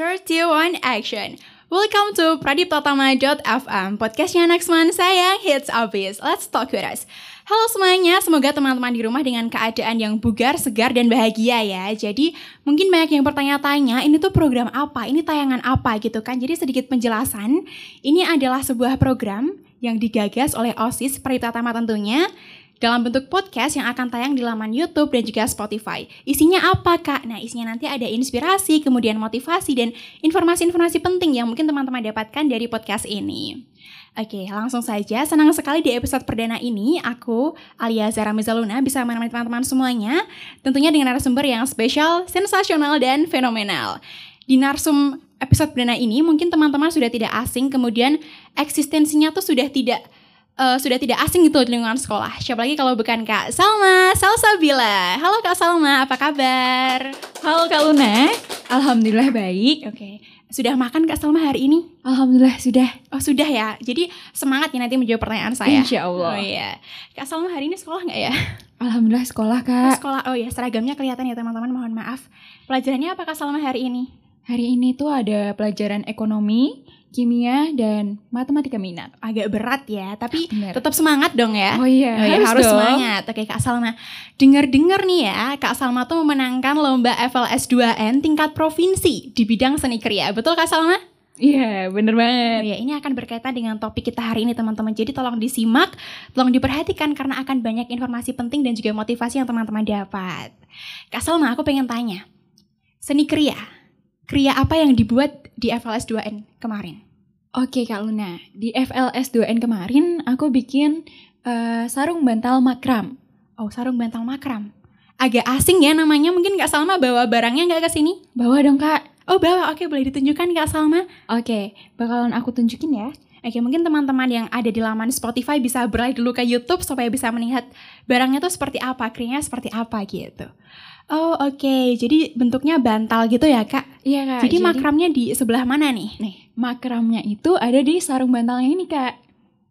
31 Action. Welcome to PRADIPTATAMA.FM, podcastnya anak teman saya, Hits Abis. Let's talk with us. Halo semuanya, semoga teman-teman di rumah dengan keadaan yang bugar, segar, dan bahagia ya. Jadi mungkin banyak yang bertanya-tanya, ini tuh program apa, ini tayangan apa gitu kan. Jadi sedikit penjelasan, ini adalah sebuah program yang digagas oleh OSIS Pradiptotama tentunya, dalam bentuk podcast yang akan tayang di laman YouTube dan juga Spotify. Isinya apa, Kak? Nah, isinya nanti ada inspirasi, kemudian motivasi, dan informasi-informasi penting yang mungkin teman-teman dapatkan dari podcast ini. Oke, langsung saja. Senang sekali di episode perdana ini, aku alias Zara Mizaluna bisa menemani teman-teman semuanya, tentunya dengan narasumber yang spesial, sensasional, dan fenomenal. Di narsum episode perdana ini, mungkin teman-teman sudah tidak asing, kemudian eksistensinya tuh sudah tidak asing gitu di lingkungan sekolah. Siapa lagi kalau bukan Kak Salma Salsabila. Halo Kak Salma, apa kabar? Halo Kak Luna, alhamdulillah baik. Oke, sudah makan Kak Salma hari ini? Alhamdulillah sudah. Oh sudah ya, jadi semangat ya nanti menjawab pertanyaan saya. Insya Allah. Oh iya, Kak Salma hari ini sekolah nggak ya? Alhamdulillah sekolah Kak. Oh, sekolah, oh iya seragamnya kelihatan ya teman-teman, mohon maaf. Pelajarannya apa Kak Salma hari ini? Hari ini tuh ada pelajaran ekonomi, kimia, dan matematika minat. Agak berat ya, tapi bener, tetap semangat dong ya. Oh iya, oh, ya, harus dong semangat. Oke Kak Salma, dengar-dengar nih ya, Kak Salma tuh memenangkan lomba FLS 2N tingkat provinsi di bidang seni kriya. Betul Kak Salma? Iya, bener banget. Oh ya, ini akan berkaitan dengan topik kita hari ini teman-teman. Jadi tolong disimak, tolong diperhatikan karena akan banyak informasi penting dan juga motivasi yang teman-teman dapat. Kak Salma, aku pengen tanya, seni kriya apa yang dibuat di FLS 2N kemarin? Oke Kak Luna, di FLS 2N kemarin aku bikin sarung bantal makram. Oh, sarung bantal makram. Agak asing ya namanya, mungkin Kak Salma bawa barangnya nggak ke sini? Bawa dong Kak. Oh bawa, oke boleh ditunjukkan Kak Salma? Oke, bakalan aku tunjukin ya. Oke, mungkin teman-teman yang ada di laman Spotify bisa beralih dulu ke YouTube supaya bisa melihat barangnya tuh seperti apa, kriya seperti apa gitu. Oh oke, jadi bentuknya bantal gitu ya Kak? Iya Kak. Jadi makramnya di sebelah mana nih? Nih, makramnya itu ada di sarung bantalnya ini Kak.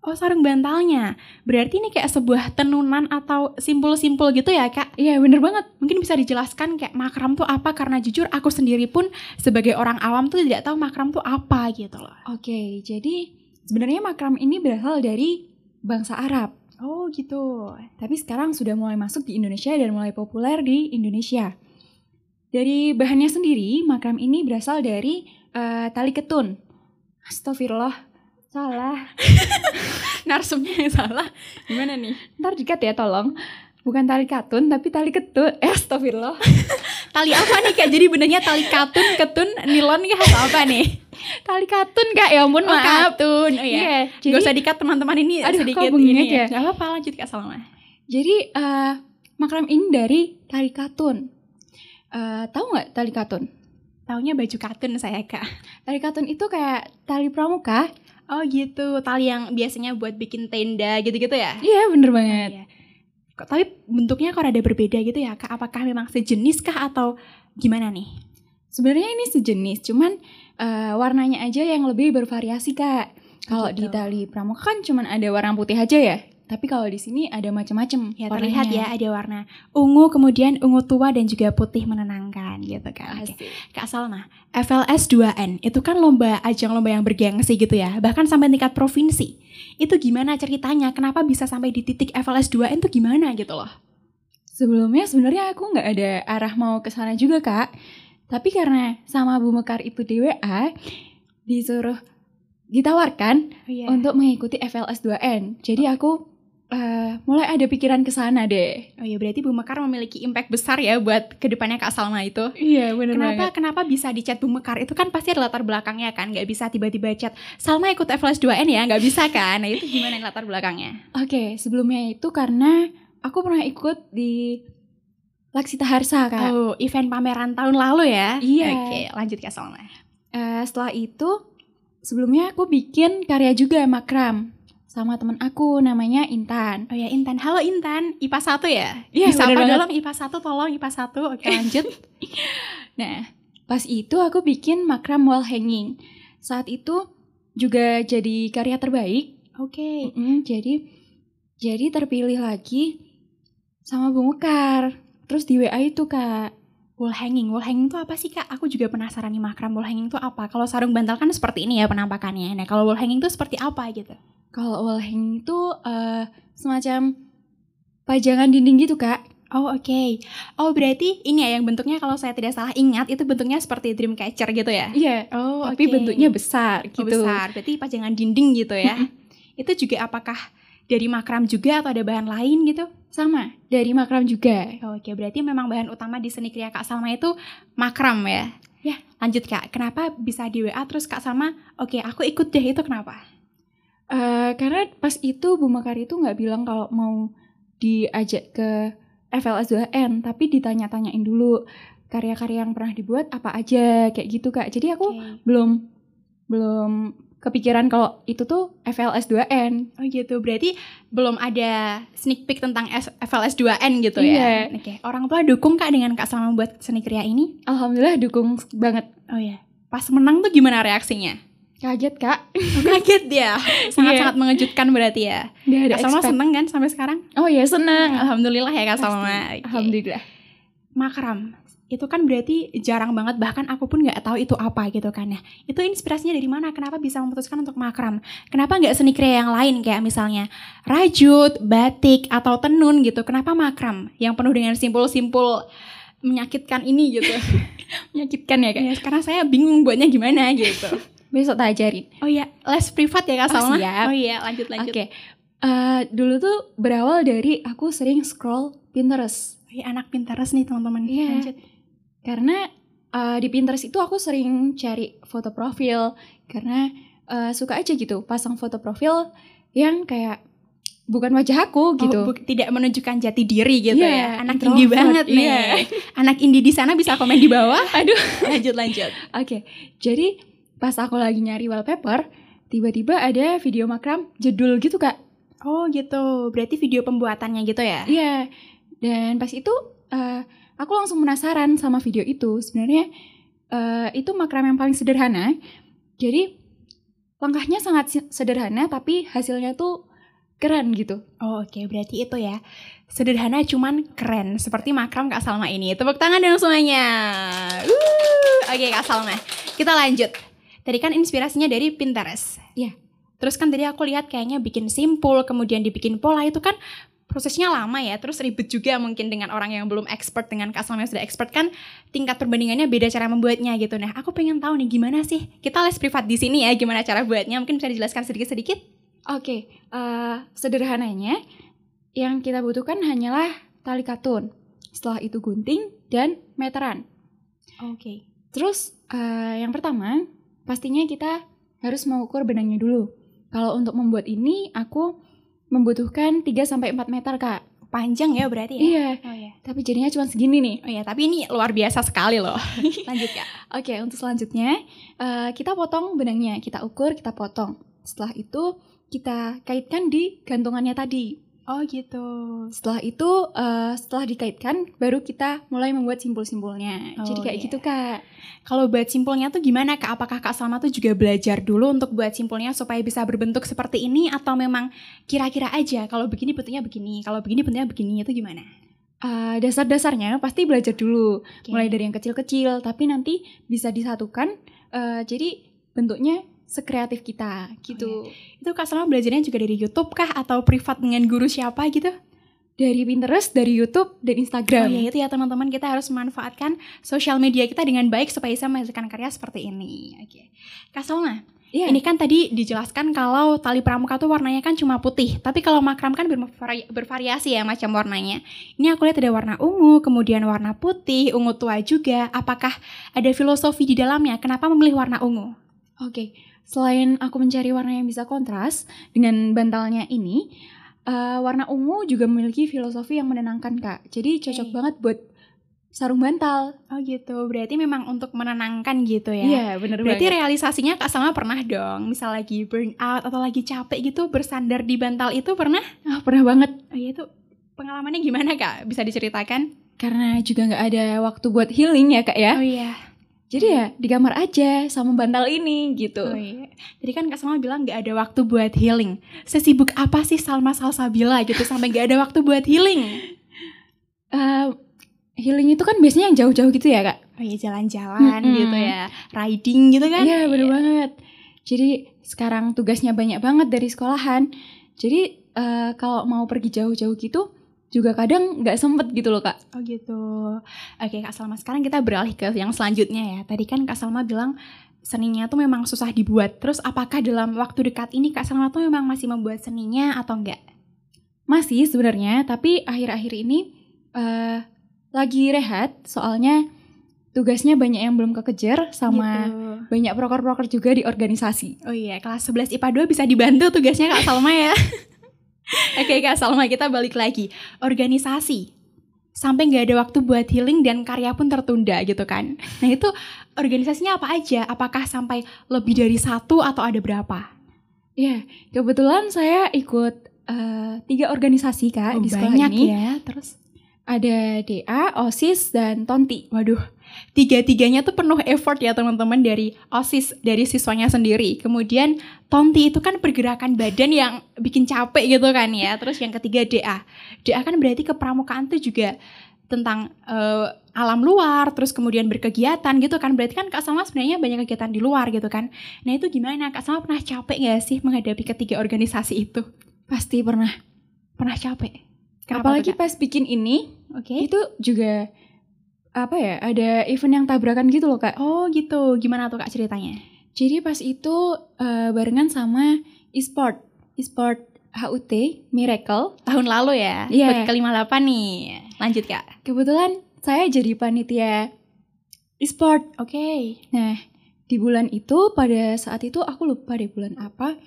Oh sarung bantalnya, berarti ini kayak sebuah tenunan atau simpul-simpul gitu ya Kak? Iya bener banget. Mungkin bisa dijelaskan kayak makram tuh apa, karena jujur aku sendiri pun sebagai orang awam tuh tidak tahu makram tuh apa gitu loh. Oke, jadi sebenarnya makram ini berasal dari bangsa Arab. Oh gitu. Tapi sekarang sudah mulai masuk di Indonesia dan mulai populer di Indonesia. Dari bahannya sendiri, makram ini berasal dari tali ketun. Astagfirullah, salah. Narsumnya yang salah. Gimana nih? Ntar dikat ya tolong. Bukan tali katun tapi tali ketun. Astagfirullah. Tali apa nih Kak? Jadi benarnya tali katun, ketun, nilon kah atau apa nih? Tali katun Kak, ya ampun maaf. Katun, oh iya. Yeah, gak usah dikat teman-teman ini. Aduh, sedikit ini ya. Gak apa-apa, lanjut Kak Salma. Jadi makram ini dari tali katun. Tahu gak tali katun? Taunya baju katun saya Kak. Tali katun itu kayak tali pramuka. Oh gitu, tali yang biasanya buat bikin tenda gitu-gitu ya? Iya yeah, bener banget. Oh, iya. Tapi bentuknya kok ada berbeda gitu ya Kak? Apakah memang sejenis kah atau gimana nih? Sebenarnya ini sejenis, cuman warnanya aja yang lebih bervariasi Kak. Kalau gitu, di tali pramuka kan cuman ada warna putih aja ya. Tapi kalau di sini ada macam-macam. Ya terlihat warnanya ya, ada warna ungu, kemudian ungu tua dan juga putih menenangkan gitu Kak. Oke. Kak Salma, FLS 2N itu kan lomba, ajang lomba yang bergengsi gitu ya. Bahkan sampai tingkat provinsi. Itu gimana ceritanya? Kenapa bisa sampai di titik FLS 2N itu gimana gitu loh? Sebelumnya sebenarnya aku nggak ada arah mau ke sana juga Kak. Tapi karena sama Bu Mekar itu di WA, disuruh ditawarkan untuk mengikuti FLS 2N. Jadi aku mulai ada pikiran ke sana deh. Oh iya, berarti Bu Mekar memiliki impact besar ya buat kedepannya Kak Salma itu. Iya benar banget. Kenapa bisa di chat Bu Mekar? Itu kan pasti ada latar belakangnya kan. Gak bisa tiba-tiba chat, Salma ikut FLS 2N ya, gak bisa kan. Nah itu gimana latar belakangnya? Oke, sebelumnya itu karena aku pernah ikut di Laksita Harsa Kak. Oh, event pameran tahun lalu ya. Iya. Oke, lanjut Kak Salma. Setelah itu, sebelumnya aku bikin karya juga makram sama teman aku namanya Intan. Oh ya Intan. Halo Intan, IPA 1 ya? Iya, benar banget. Dalam IPA 1 tolong IPA 1. Oke, lanjut. Nah, pas itu aku bikin makram wall hanging. Saat itu juga jadi karya terbaik. Oke. Jadi terpilih lagi sama Bu Mekar. Terus di WA itu Kak. Wall hanging. Wall hanging itu apa sih, Kak? Aku juga penasaran nih, makram wall hanging itu apa? Kalau sarung bantal kan seperti ini ya penampakannya. Nah, kalau wall hanging itu seperti apa gitu? Kalau wall hanging itu semacam pajangan dinding gitu, Kak. Oh, oke. Okay. Oh, berarti ini ya yang bentuknya kalau saya tidak salah ingat itu bentuknya seperti dream catcher gitu ya? Iya. Yeah. Oh, tapi okay, bentuknya besar gitu. Oh, besar. Berarti pajangan dinding gitu ya. Itu juga apakah dari makram juga atau ada bahan lain gitu? Sama, dari makram juga. Oh, oke, okay. Berarti memang bahan utama di seni kriya Kak Salma itu makram ya? Ya. Yeah. Lanjut, Kak. Kenapa bisa di WA terus Kak Salma, oke, okay, aku ikut deh, itu kenapa? Karena pas itu Bu Mekar itu nggak bilang kalau mau diajak ke FLS 2N, tapi ditanya-tanyain dulu karya-karya yang pernah dibuat apa aja kayak gitu, Kak. Jadi aku belum kepikiran kalau itu tuh FLS 2N. Oh gitu, berarti belum ada sneak peek tentang FLS 2N gitu ya. Iya. Oke. Orang tua dukung Kak dengan Kak Salma buat seni kriya ini? Alhamdulillah dukung banget. Oh ya. Pas menang tuh gimana reaksinya? Kaget, Kak. Oh, kaget ya. Sangat-sangat mengejutkan berarti ya. Kak Salma seneng kan sampai sekarang? Oh iya, seneng. Alhamdulillah ya Kak Salma. Okay. Alhamdulillah. Makram itu kan berarti jarang banget, bahkan aku pun nggak tahu itu apa gitu kan ya. Itu inspirasinya dari mana? Kenapa bisa memutuskan untuk makram? Kenapa nggak seni kriya yang lain kayak misalnya rajut, batik, atau tenun gitu? Kenapa makram yang penuh dengan simpul-simpul menyakitkan ini gitu? Menyakitkan ya, Kak? Ya, karena saya bingung buatnya gimana gitu. Besok tak ajarin. Oh iya, les privat ya Kak Salma? Oh iya, lanjut. Oke, okay. Dulu tuh berawal dari aku sering scroll Pinterest. Oh, iya, anak Pinterest nih teman-teman. Yeah. Lanjut. Karena di Pinterest itu aku sering cari foto profil. Karena suka aja gitu pasang foto profil yang kayak bukan wajah aku gitu. Oh, tidak menunjukkan jati diri gitu ya. Anak indie banget nih. Yeah. Anak indie di sana bisa komen di bawah. Aduh, lanjut. Oke, okay. Jadi pas aku lagi nyari wallpaper, tiba-tiba ada video makram jadul gitu, Kak. Oh gitu, berarti video pembuatannya gitu ya? Iya, dan pas itu aku langsung penasaran sama video itu. Sebenarnya itu makram yang paling sederhana. Jadi langkahnya sangat sederhana, tapi hasilnya tuh keren gitu. Oh oke, okay. Berarti itu ya, sederhana cuman keren. Seperti makram Kak Salma ini. Tepuk tangan dong semuanya. Oke, Kak Salma, kita lanjut. Tadi kan inspirasinya dari Pinterest. Iya. Terus kan tadi aku lihat kayaknya bikin simpul, kemudian dibikin pola, itu kan prosesnya lama ya. Terus ribet juga mungkin dengan orang yang belum expert, dengan Kak Salma yang sudah expert kan tingkat perbandingannya beda cara membuatnya gitu. Nah, aku pengen tahu nih gimana sih? Kita les privat di sini ya, gimana cara buatnya? Mungkin bisa dijelaskan sedikit-sedikit? Oke, sederhananya yang kita butuhkan hanyalah tali katun. Setelah itu gunting dan meteran. Oke. Okay. Terus yang pertama, pastinya kita harus mengukur benangnya dulu. Kalau untuk membuat ini, aku membutuhkan 3-4 meter, Kak. Panjang ya berarti ya? Iya, oh, iya. Tapi jadinya cuma segini nih. Oh iya, tapi ini luar biasa sekali loh. Lanjut, Kak. Oke, untuk selanjutnya, kita potong benangnya. Kita ukur, kita potong. Setelah itu, kita kaitkan di gantungannya tadi. Oh gitu. Setelah itu, setelah dikaitkan, baru kita mulai membuat simpul-simpulnya. Oh, jadi kayak gitu, Kak. Kalau buat simpulnya tuh gimana, Kak? Apakah Kak Salma tuh juga belajar dulu untuk buat simpulnya supaya bisa berbentuk seperti ini? Atau memang kira-kira aja, kalau begini bentuknya begini, kalau begini bentuknya begini, itu gimana? Dasar-dasarnya pasti belajar dulu. Okay. Mulai dari yang kecil-kecil, tapi nanti bisa disatukan. Jadi bentuknya sekreatif kita gitu. Oh, iya. Itu Kak Salma belajarnya juga dari YouTube kah? Atau privat dengan guru siapa gitu? Dari Pinterest, dari YouTube, dan Instagram. Oh iya, itu ya teman-teman, kita harus memanfaatkan sosial media kita dengan baik supaya bisa menghasilkan karya seperti ini. Oke, Kak Salma, ini kan tadi dijelaskan kalau tali pramuka tuh warnanya kan cuma putih. Tapi kalau makram kan bervariasi ya macam warnanya. Ini aku lihat ada warna ungu, kemudian warna putih, ungu tua juga. Apakah ada filosofi di dalamnya? Kenapa memilih warna ungu? Oke, selain aku mencari warna yang bisa kontras dengan bantalnya ini, warna ungu juga memiliki filosofi yang menenangkan, Kak. Jadi cocok banget buat sarung bantal. Oh gitu, berarti memang untuk menenangkan gitu ya. Iya, bener banget. Berarti realisasinya Kak Salma pernah dong, misal lagi burn out atau lagi capek gitu, bersandar di bantal itu pernah? Oh, pernah banget. Oh iya, itu pengalamannya gimana, Kak? Bisa diceritakan? Karena juga nggak ada waktu buat healing ya, Kak ya. Oh iya. Jadi ya di kamar aja sama bantal ini gitu. Oh, iya. Jadi kan Kak Salma bilang gak ada waktu buat healing. Sesibuk apa sih Salma Salsabila gitu sampai gak ada waktu buat healing? healing itu kan biasanya yang jauh-jauh gitu ya, Kak? Oh iya, jalan-jalan gitu ya, riding gitu kan? Iya, bener banget. Jadi sekarang tugasnya banyak banget dari sekolahan. Jadi kalau mau pergi jauh-jauh gitu juga kadang nggak sempet gitu loh, Kak. Oh gitu. Oke, Kak Salma, sekarang kita beralih ke yang selanjutnya ya. Tadi kan Kak Salma bilang seninya tuh memang susah dibuat. Terus apakah dalam waktu dekat ini Kak Salma tuh memang masih membuat seninya atau enggak? Masih sebenarnya, tapi akhir-akhir ini lagi rehat, soalnya tugasnya banyak yang belum kekejar sama gitu. Banyak proker-proker juga di organisasi. Oh iya, kelas 11 IPA 2 bisa dibantu tugasnya Kak Salma ya. Oke, Kak Salma, kita balik lagi. Organisasi. Sampai gak ada waktu buat healing dan karya pun tertunda gitu kan. Nah itu organisasinya apa aja? Apakah sampai lebih dari satu atau ada berapa? Ya, kebetulan saya ikut 3 organisasi, Kak, di sekolah banyak ini. Ya, terus? Ada DA, OSIS, dan Tonti. Waduh, 3-3-nya tuh penuh effort ya teman-teman, dari OSIS, dari siswanya sendiri. Kemudian Tonti itu kan pergerakan badan yang bikin capek gitu kan ya. Terus yang ketiga DA. DA kan berarti kepramukaan tuh juga tentang alam luar, terus kemudian berkegiatan gitu kan. Berarti kan Kak Salma sebenarnya banyak kegiatan di luar gitu kan. Nah itu gimana? Kak Salma pernah capek gak sih menghadapi ketiga organisasi itu? Pasti pernah. Pernah capek. Kenapa apalagi pas bikin ini, itu juga apa ya, ada event yang tabrakan gitu loh, Kak. Oh gitu, gimana tuh Kak ceritanya? Jadi pas itu barengan sama e-sport HUT Miracle tahun lalu ya, buat ke-58 nih. Lanjut, Kak. Kebetulan saya jadi panitia e-sport. Oke. Nah di bulan itu, pada saat itu aku lupa deh bulan apa.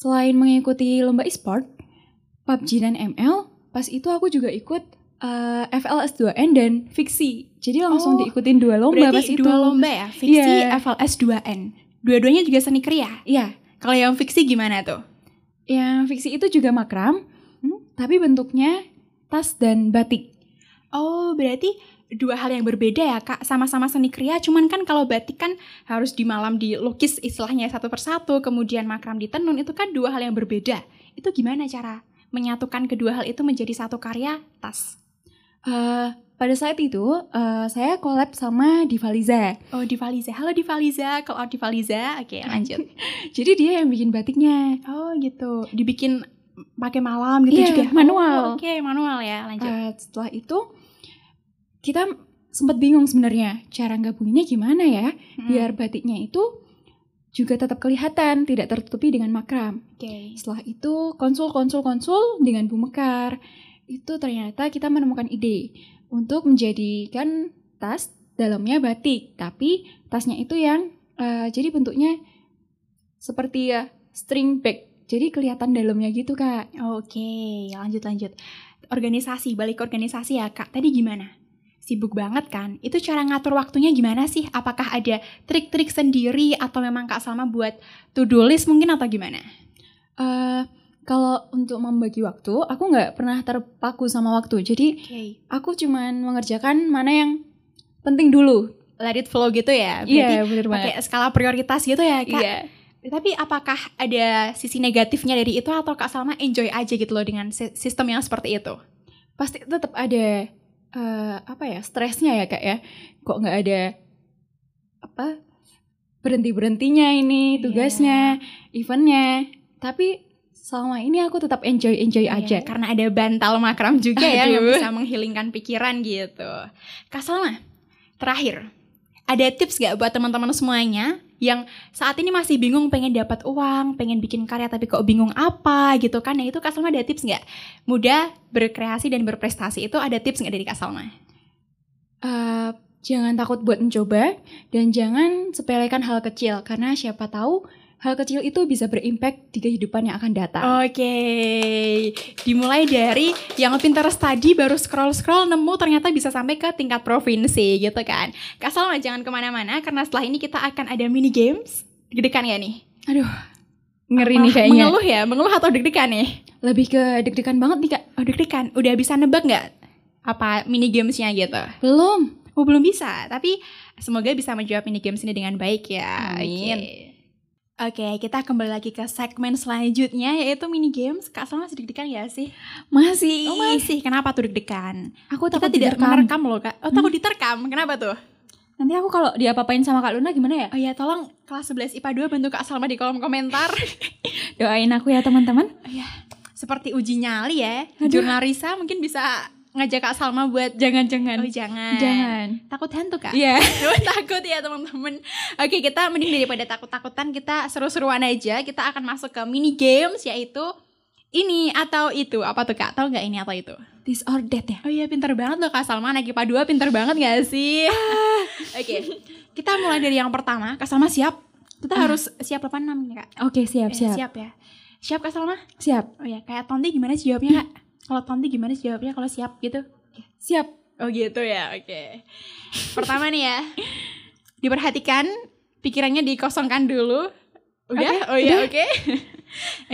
Selain mengikuti lomba e-sport, PUBG dan ML, pas itu aku juga ikut FLS 2N dan fiksi. Jadi langsung diikutin dua lomba pas itu. Berarti dua lomba ya, fiksi FLS 2N. Dua-duanya juga seni kriya? Iya. Kalau yang fiksi gimana tuh? Yang fiksi itu juga makram, tapi bentuknya tas dan batik. Oh, berarti dua hal yang berbeda ya, Kak. Sama-sama seni kriya, cuman kan kalau batik kan harus di malam dilukis istilahnya satu persatu, kemudian makram ditenun, itu kan dua hal yang berbeda. Itu gimana cara menyatukan kedua hal itu menjadi satu karya tas? Pada saat itu saya collab sama Divaliza. Oh, Divaliza. Halo Divaliza, call out Divaliza. Oke, lanjut. Jadi dia yang bikin batiknya. Oh gitu. Dibikin pakai malam gitu juga? Manual. Oke, manual ya. Lanjut. Setelah itu kita sempat bingung sebenarnya cara gabunginnya gimana ya, biar batiknya itu juga tetap kelihatan, tidak tertutupi dengan makram. Setelah itu konsul dengan Bu Mekar. Itu ternyata kita menemukan ide untuk menjadikan tas dalamnya batik, tapi tasnya itu yang jadi bentuknya seperti ya string bag, jadi kelihatan dalamnya gitu, Kak. Oke, lanjut. Organisasi, balik ke organisasi ya, Kak. Tadi gimana? Sibuk banget kan? Itu cara ngatur waktunya gimana sih? Apakah ada trik-trik sendiri atau memang Kak Salma buat to-do list mungkin atau gimana? Kalau untuk membagi waktu, aku nggak pernah terpaku sama waktu. Jadi aku cuman mengerjakan mana yang penting dulu. Let it flow gitu ya? Iya, bener banget. Pakai skala prioritas gitu ya, Kak? Iya. Tapi apakah ada sisi negatifnya dari itu atau Kak Salma enjoy aja gitu loh dengan sistem yang seperti itu? Pasti tetap ada stresnya ya, Kak ya. Kok nggak ada berhenti-berhentinya ini tugasnya, eventnya. Tapi selama ini aku tetap enjoy aja karena ada bantal makram juga ya yang bisa menghilangkan pikiran gitu. Kak Salma, terakhir, ada tips nggak buat teman-teman semuanya yang saat ini masih bingung pengen dapat uang, pengen bikin karya tapi kok bingung apa gitu kan? Nah itu Kak Salma ada tips nggak? Mudah berkreasi dan berprestasi itu ada tips nggak dari Kak Salma? Jangan takut buat mencoba dan jangan sepelekan hal kecil, karena siapa tahu hal kecil itu bisa berimpact di kehidupan yang akan datang. Oke. Dimulai dari yang Pinterest tadi, baru scroll-scroll nemu ternyata bisa sampai ke tingkat provinsi gitu kan. Kak Salma jangan kemana-mana, karena setelah ini kita akan ada mini games. Deg-degan gak nih? Aduh, ngeri nih kayaknya. Mengeluh ya? Mengeluh atau deg-degan nih? Lebih ke deg-degan banget nih, Kak. Oh deg-degan? Udah bisa nebak gak apa mini gamesnya gitu? Belum. Oh belum bisa, tapi semoga bisa menjawab mini games ini dengan baik ya. Amin. Oke, kita kembali lagi ke segmen selanjutnya, yaitu mini games. Kak Salma masih deg-degan ya sih? Masih. Oh, masih. Kenapa tuh deg-degan? Aku takut tidak merekam loh, Kak. Oh, takut diterkam. Kenapa tuh? Nanti aku kalau diapa-apain sama Kak Luna gimana ya? Oh iya, tolong kelas 11 IPA 2 bantu Kak Salma di kolom komentar. Doain aku ya, teman-teman. Oh iya. Seperti uji nyali ya. Jurnalisa mungkin bisa ngajak Kak Salma buat jangan-jangan. Oh jangan. Takut hantu Kak? Iya. Yeah. Takut ya teman-teman. Oke, kita mending daripada takut-takutan, kita seru-seruan aja. Kita akan masuk ke mini games, yaitu ini atau itu. Apa tuh Kak? Tahu nggak ini atau itu? This or that ya? Oh iya, pinter banget loh Kak Salma. Anak IPA 2 pinter banget nggak sih? Oke, kita mulai dari yang pertama. Kak Salma siap? Kita harus siap 86 nih Kak. Oke, siap. Siap ya. Siap Kak Salma? Siap. Oh iya, kayak Tonti gimana sih jawabnya Kak? Kalau Tonti gimana sih jawabnya kalau siap gitu? Siap. Oh gitu ya, oke. Pertama nih ya, diperhatikan, pikirannya dikosongkan dulu. Udah? Okay. Oh iya, oke.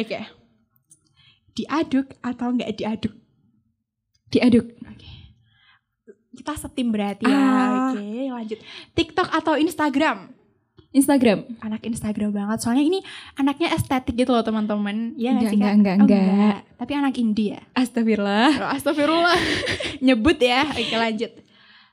Oke. Diaduk atau nggak diaduk? Diaduk. Oke. Kita setim berarti ya. Oke, lanjut. TikTok atau Instagram? Instagram. Anak Instagram banget. Soalnya ini anaknya estetik gitu loh teman-teman. Iya enggak sih Kak? Enggak. Tapi anak India. Astagfirullah. Oh, astagfirullah. Nyebut ya. Oke, lanjut.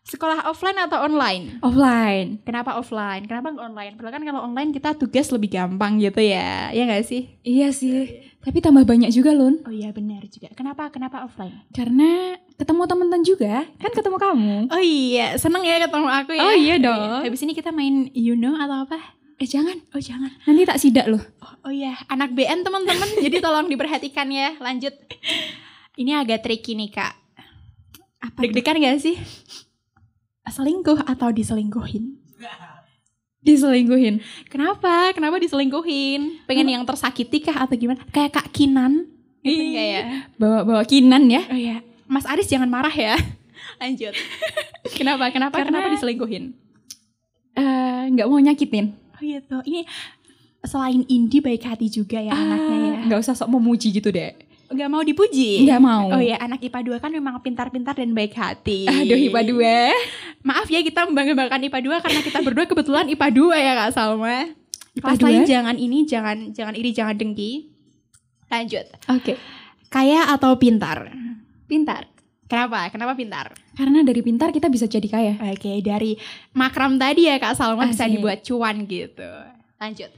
Sekolah offline atau online? Offline. Kenapa offline? Kenapa enggak online? Padahal kan kalau online kita tugas lebih gampang gitu ya. Iya enggak sih? Iya sih. Tapi tambah banyak juga, Lun. Oh iya benar juga. Kenapa offline? Karena ketemu teman-teman juga, kan ketemu kamu. Oh iya, seneng ya ketemu aku ya. Oh iya dong. Habis ini kita main atau apa? Jangan. Oh jangan. Nanti tak sidak loh. Oh iya, anak BN teman-teman. Jadi tolong diperhatikan ya. Lanjut. Ini agak tricky nih Kak. Apa? Deg-degan gak sih? Selingkuh atau diselingkuhin? Diselingkuhin. Kenapa? Kenapa diselingkuhin? Pengen yang tersakiti kah atau gimana? Kayak Kak Kinan. Gitu gak ya? Bawa Kinan ya. Oh iya. Mas Aris jangan marah ya. Lanjut. Kenapa? Kenapa diselingkuhin? Gak mau nyakitin. Oh gitu. Ini selain Indi baik hati juga ya anaknya ya. Gak usah sok memuji gitu deh. Gak mau dipuji? Gak mau. Oh ya, anak IPA 2 kan memang pintar-pintar dan baik hati. Aduh IPA 2. Maaf ya kita membanggakan IPA 2 karena kita berdua kebetulan IPA 2 ya Kak Salma. Kelas lain jangan ini, jangan iri, jangan dengki. Lanjut. Oke. Kaya atau pintar? Pintar. Kenapa pintar? Karena dari pintar kita bisa jadi kaya. Oke, dari makram tadi ya Kak Salma bisa dibuat cuan gitu. Lanjut.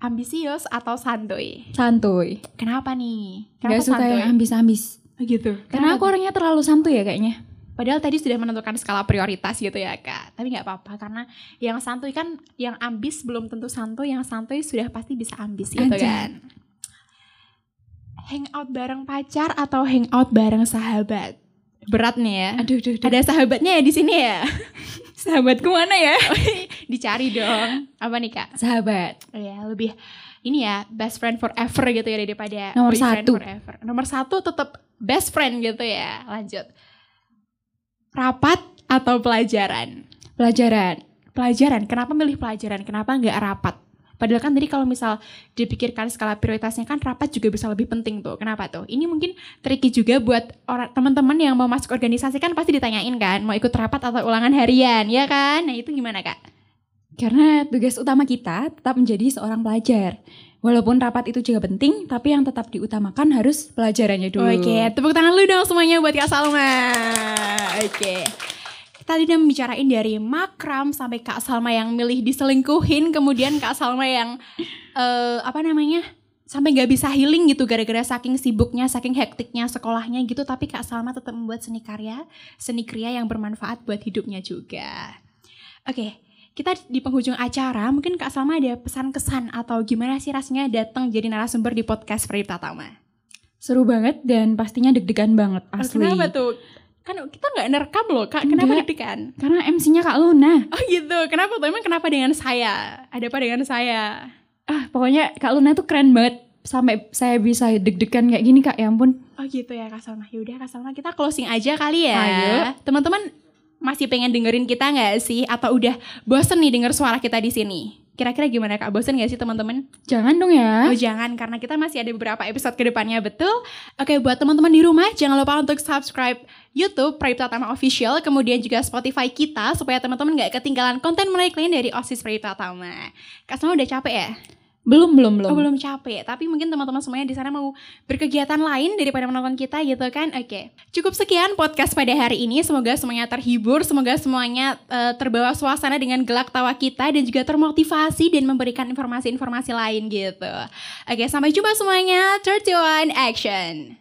Ambisius atau santuy? Santuy. Kenapa nih? Gak suka santuy? Yang ambis-ambis gitu. Karena aku orangnya terlalu santuy ya kayaknya. Padahal tadi sudah menentukan skala prioritas gitu ya Kak. Tapi gak apa-apa karena yang santuy kan, yang ambis belum tentu santuy. Yang santuy sudah pasti bisa ambis gitu kan. Hangout bareng pacar atau hangout bareng sahabat? Berat nih ya. Aduh. Ada sahabatnya ya di sini ya. Sahabatku mana ya? Dicari dong. Apa nih Kak? Sahabat. Oh ya, lebih ini ya, best friend forever gitu ya daripada nomor 1 forever. Nomor 1 tetap best friend gitu ya. Lanjut. Rapat atau pelajaran? Pelajaran. Kenapa milih pelajaran? Kenapa nggak rapat? Padahal kan tadi kalau misal dipikirkan skala prioritasnya kan rapat juga bisa lebih penting tuh. Kenapa tuh? Ini mungkin tricky juga buat orang teman-teman yang mau masuk organisasi kan pasti ditanyain kan. Mau ikut rapat atau ulangan harian, ya kan? Nah itu gimana Kak? Karena tugas utama kita tetap menjadi seorang pelajar. Walaupun rapat itu juga penting, tapi yang tetap diutamakan harus pelajarannya dulu. Oke, tepuk tangan dulu dong semuanya buat Kak Salma. Oke. Tadi udah membicarain dari makram sampai Kak Salma yang milih diselingkuhin, kemudian Kak Salma yang sampai nggak bisa healing gitu gara-gara saking sibuknya, saking hektiknya sekolahnya gitu, tapi Kak Salma tetap membuat seni kriya yang bermanfaat buat hidupnya juga. Oke, kita di penghujung acara, mungkin Kak Salma ada pesan kesan atau gimana sih rasanya datang jadi narasumber di podcast Pradiptatama? Seru banget dan pastinya deg-degan banget asli. Kenapa tuh? Kan kita gak nerekam loh Kak, kenapa deg-degan? Karena MC-nya Kak Luna. Oh gitu, kenapa tuh? Emang kenapa dengan saya? Ada apa dengan saya? Pokoknya Kak Luna tuh keren banget. Sampai saya bisa deg-degan kayak gini Kak, ya ampun. Oh gitu ya Kak Salma, yaudah Kak Salma kita closing aja kali ya. Ayo. Teman-teman masih pengen dengerin kita gak sih? Atau udah bosen nih denger suara kita di sini? Kira-kira gimana Kak? Bosen gak sih teman-teman? Jangan dong ya. Oh jangan, karena kita masih ada beberapa episode ke depannya, betul? Oke, buat teman-teman di rumah jangan lupa untuk subscribe YouTube Pradiptatama Official, kemudian juga Spotify kita, supaya teman-teman gak ketinggalan konten menarik lain dari OSIS Pradiptatama. Kak Salma udah capek ya? Belum. Oh, belum capek. Tapi mungkin teman-teman semuanya di sana mau berkegiatan lain daripada menonton kita gitu kan. Oke. Cukup sekian podcast pada hari ini. Semoga semuanya terhibur, semoga semuanya terbawa suasana dengan gelak tawa kita dan juga termotivasi dan memberikan informasi-informasi lain gitu. Oke, sampai jumpa semuanya. 31 Action.